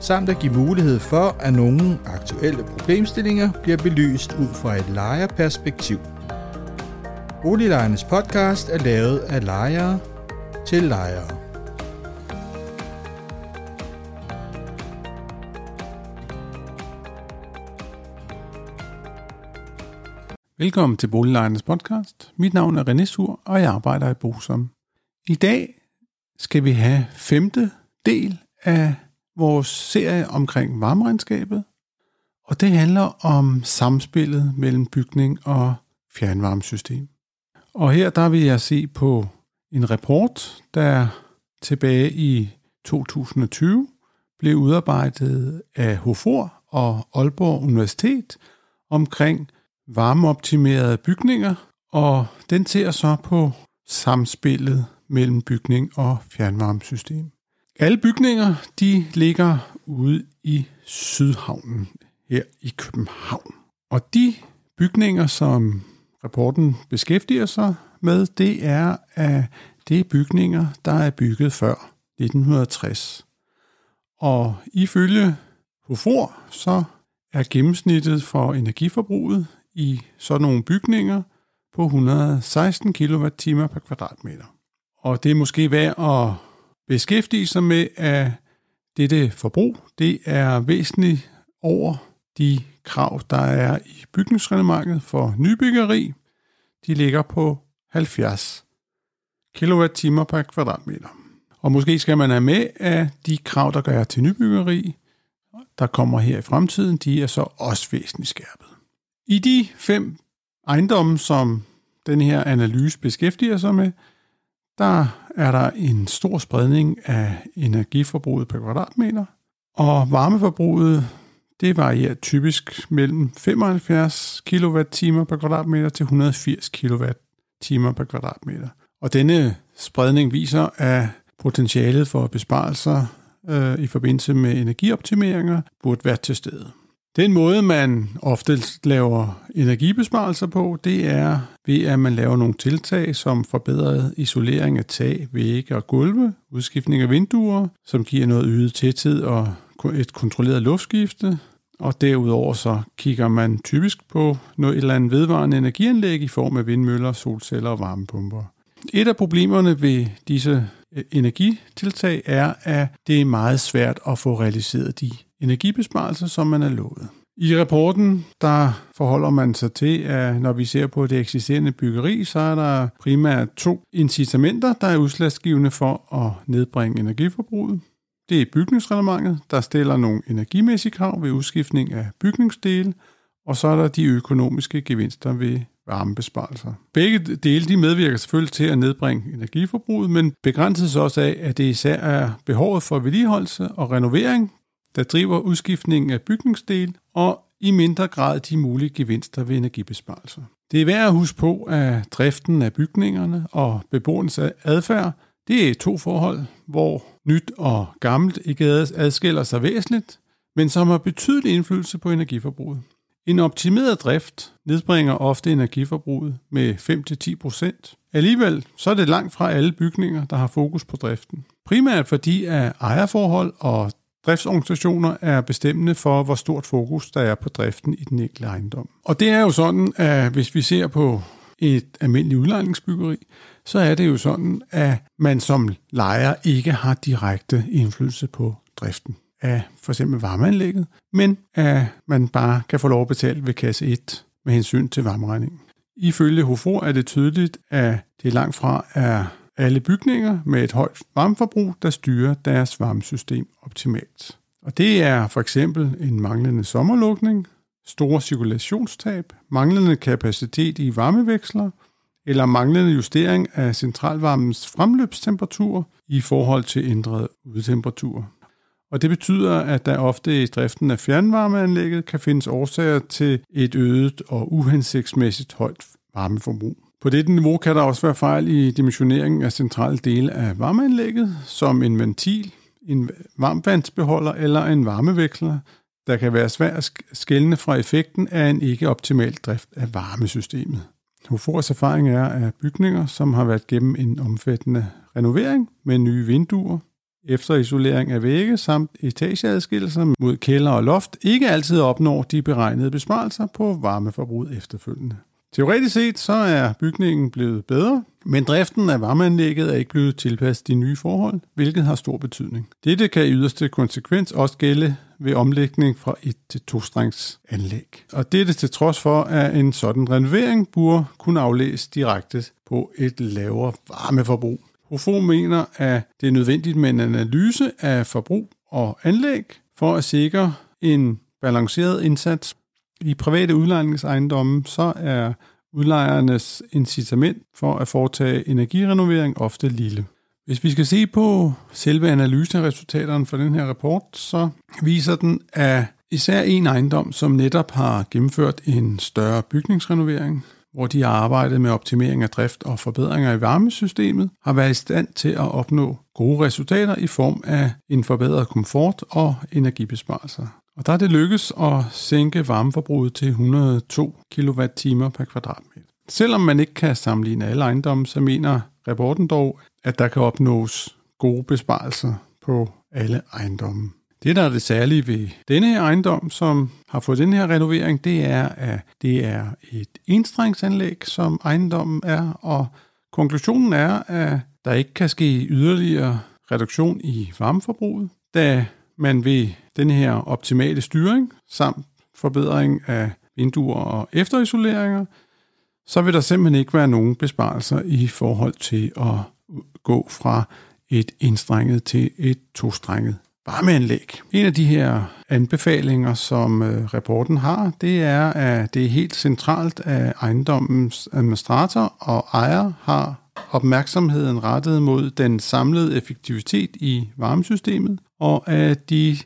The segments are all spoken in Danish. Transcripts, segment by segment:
samt at give mulighed for, at nogle aktuelle problemstillinger bliver belyst ud fra et lejerperspektiv. Boliglejernes podcast er lavet af lejere til lejere. Velkommen til Boliglejernes podcast. Mit navn er René Suhr, og jeg arbejder i BOSAM. I dag skal vi have 5. del af vores serie omkring varmeregnskabet, og det handler om samspillet mellem bygning og fjernvarmesystem. Og her der vil jeg se på en rapport, der tilbage i 2020 blev udarbejdet af HOFOR og Aalborg Universitet omkring varmeoptimerede bygninger, og den ser så på samspillet mellem bygning og fjernvarmesystem. Alle bygninger, de ligger ude i Sydhavnen her i København. Og de bygninger, som rapporten beskæftiger sig med, det er bygninger, der er bygget før 1960. Og ifølge HOFOR, så er gennemsnittet for energiforbruget i sådan nogle bygninger på 116 kWh per kvadratmeter. Og det er måske værd at beskæftige sig med, at dette forbrug, det er væsentligt over de krav, der er i bygningsreglementet for nybyggeri. De ligger på 70 kWh per kvadratmeter. Og måske skal man have med, at de krav, der gør til nybyggeri, der kommer her i fremtiden, de er så også væsentligt skærpet. I de 5 ejendomme, som den her analyse beskæftiger sig med, der er der en stor spredning af energiforbruget per kvadratmeter, og varmeforbruget, det varierer typisk mellem 75 kWh per kvadratmeter til 180 kWh per kvadratmeter. Og denne spredning viser, at potentialet for besparelser i forbindelse med energioptimeringer burde være til stede. Den måde, man ofte laver energibesparelser på, det er ved, at man laver nogle tiltag, som forbedrer isolering af tag, vægge og gulve, udskiftning af vinduer, som giver noget øget tæthed og et kontrolleret luftskifte. Og derudover så kigger man typisk på noget eller andet vedvarende energianlæg i form af vindmøller, solceller og varmepumper. Et af problemerne ved disse energitiltag er, at det er meget svært at få realiseret de energibesparelser, som man er lovet. I rapporten, der forholder man sig til, at når vi ser på det eksisterende byggeri, så er der primært 2 incitamenter, der er udslagsgivende for at nedbringe energiforbruget. Det er bygningsreglementet, der stiller nogle energimæssige krav ved udskiftning af bygningsdele, og så er der de økonomiske gevinster ved varmebesparelser. Begge dele de medvirker selvfølgelig til at nedbringe energiforbruget, men begrænses også af, at det især er behovet for vedligeholdelse og renovering, der driver udskiftningen af bygningsdel, og i mindre grad de mulige gevinster ved energibesparelser. Det er værd at huske på, at driften af bygningerne og beboernes adfærd, det er 2 forhold, hvor nyt og gammelt ikke adskiller sig væsentligt, men som har betydelig indflydelse på energiforbruget. En optimeret drift nedbringer ofte energiforbruget med 5-10%. Alligevel så er det langt fra alle bygninger, der har fokus på driften. Primært fordi at ejerforhold og driftsorganisationer er bestemmende for, hvor stort fokus der er på driften i den enkelte ejendom. Og det er jo sådan, at hvis vi ser på et almindeligt udlejningsbyggeri, så er det jo sådan, at man som lejer ikke har direkte indflydelse på driften af for eksempel varmeanlægget, men at man bare kan få lov at betale ved kasse 1 med hensyn til varmeregningen. Ifølge HOFOR er det tydeligt, at det langt fra er alle bygninger med et højt varmeforbrug, der styrer deres varmesystem optimalt. Og det er for eksempel en manglende sommerlukning, store cirkulationstab, manglende kapacitet i varmeveksler eller manglende justering af centralvarmens fremløbstemperatur i forhold til ændrede udetemperaturer. Og det betyder, at der ofte i driften af fjernvarmeanlægget kan findes årsager til et øget og uhensigtsmæssigt højt varmeforbrug. På dette niveau kan der også være fejl i dimensioneringen af centrale dele af varmeanlægget, som en ventil, en varmtvandsbeholder eller en varmeveksler, der kan være svært at skelne fra effekten af en ikke-optimal drift af varmesystemet. HOFORs erfaring er, at bygninger, som har været gennem en omfattende renovering med nye vinduer, efterisolering af vægge samt etageadskillelser mod kælder og loft, ikke altid opnår de beregnede besparelser på varmeforbruget efterfølgende. Teoretisk set så er bygningen blevet bedre, men driften af varmeanlægget er ikke blevet tilpasset de nye forhold, hvilket har stor betydning. Dette kan i yderste konsekvens også gælde ved omlægning fra et til tostrengs anlæg. Og dette til trods for, at en sådan renovering burde kunne aflæses direkte på et lavere varmeforbrug. HOFOR mener, at det er nødvendigt med en analyse af forbrug og anlæg for at sikre en balanceret indsats. I private udlejningsejendomme så er udlejernes incitament for at foretage energirenovering ofte lille. Hvis vi skal se på selve analyseresultaterne for den her rapport, så viser den, at især en ejendom, som netop har gennemført en større bygningsrenovering, hvor de har arbejdet med optimering af drift og forbedringer i varmesystemet, har været i stand til at opnå gode resultater i form af en forbedret komfort og energibesparelser. Og der er det lykkedes at sænke varmeforbruget til 102 kWh per kvadratmeter. Selvom man ikke kan sammenligne alle ejendomme, så mener rapporten dog, at der kan opnås gode besparelser på alle ejendomme. Det, der er det særlige ved denne her ejendom, som har fået den her renovering, det er, at det er et enstrengsanlæg, som ejendommen er, og konklusionen er, at der ikke kan ske yderligere reduktion i varmeforbruget, da man ved den her optimale styring samt forbedring af vinduer og efterisoleringer, så vil der simpelthen ikke være nogen besparelser i forhold til at gå fra et indstrenget til et tostrenget varmeanlæg. En af de her anbefalinger, som rapporten har, det er, at det er helt centralt, at ejendommens administrator og ejer har opmærksomheden rettet mod den samlede effektivitet i varmesystemet, og at de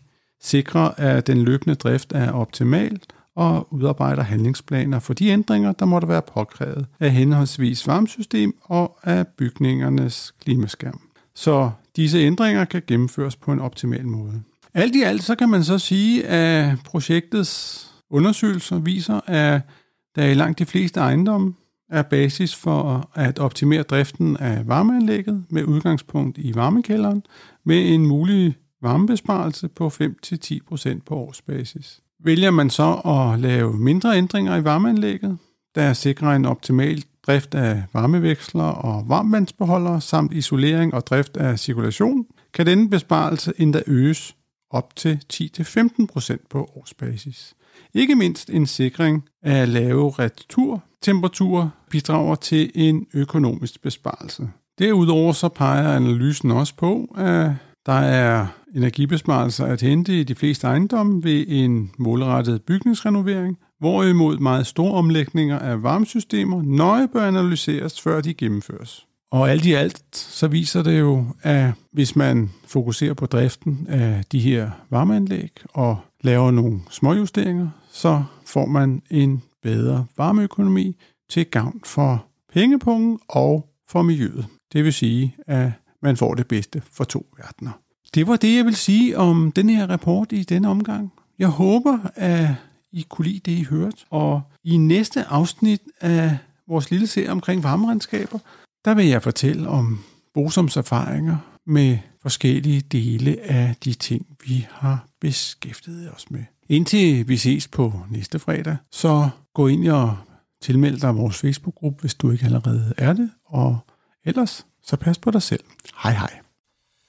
sikrer, at den løbende drift er optimal og udarbejder handlingsplaner for de ændringer, der måtte være påkrævet af henholdsvis varmesystem og af bygningernes klimaskærm. Så disse ændringer kan gennemføres på en optimal måde. Alt i alt så kan man så sige, at projektets undersøgelser viser, at der i langt de fleste ejendomme er basis for at optimere driften af varmeanlægget med udgangspunkt i varmekælderen med en mulig varmebesparelse på 5-10% på årsbasis. Vælger man så at lave mindre ændringer i varmeanlægget, der sikrer en optimal drift af varmeveksler og varmtvandsbeholdere samt isolering og drift af cirkulation, kan denne besparelse endda øges op til 10-15% på årsbasis. Ikke mindst en sikring af lave returtemperaturer bidrager til en økonomisk besparelse. Derudover så peger analysen også på, at der er energibesparelser at hente i de fleste ejendomme ved en målrettet bygningsrenovering, hvorimod meget store omlægninger af varmesystemer nøje bør analyseres, før de gennemføres. Og alt i alt, så viser det jo, at hvis man fokuserer på driften af de her varmeanlæg og laver nogle småjusteringer, så får man en bedre varmeøkonomi til gavn for pengepungen og for miljøet. Det vil sige, at man får det bedste for to verdener. Det var det, jeg vil sige om den her rapport i denne omgang. Jeg håber, at I kunne lide det, I hørte. Og i næste afsnit af vores lille serie omkring varmeregnskaber, der vil jeg fortælle om BOSAMs erfaringer med forskellige dele af de ting, vi har beskæftiget os med. Indtil vi ses på næste fredag, så gå ind og tilmeld dig vores Facebook-gruppe, hvis du ikke allerede er det. Og ellers, så pas på dig selv. Hej hej.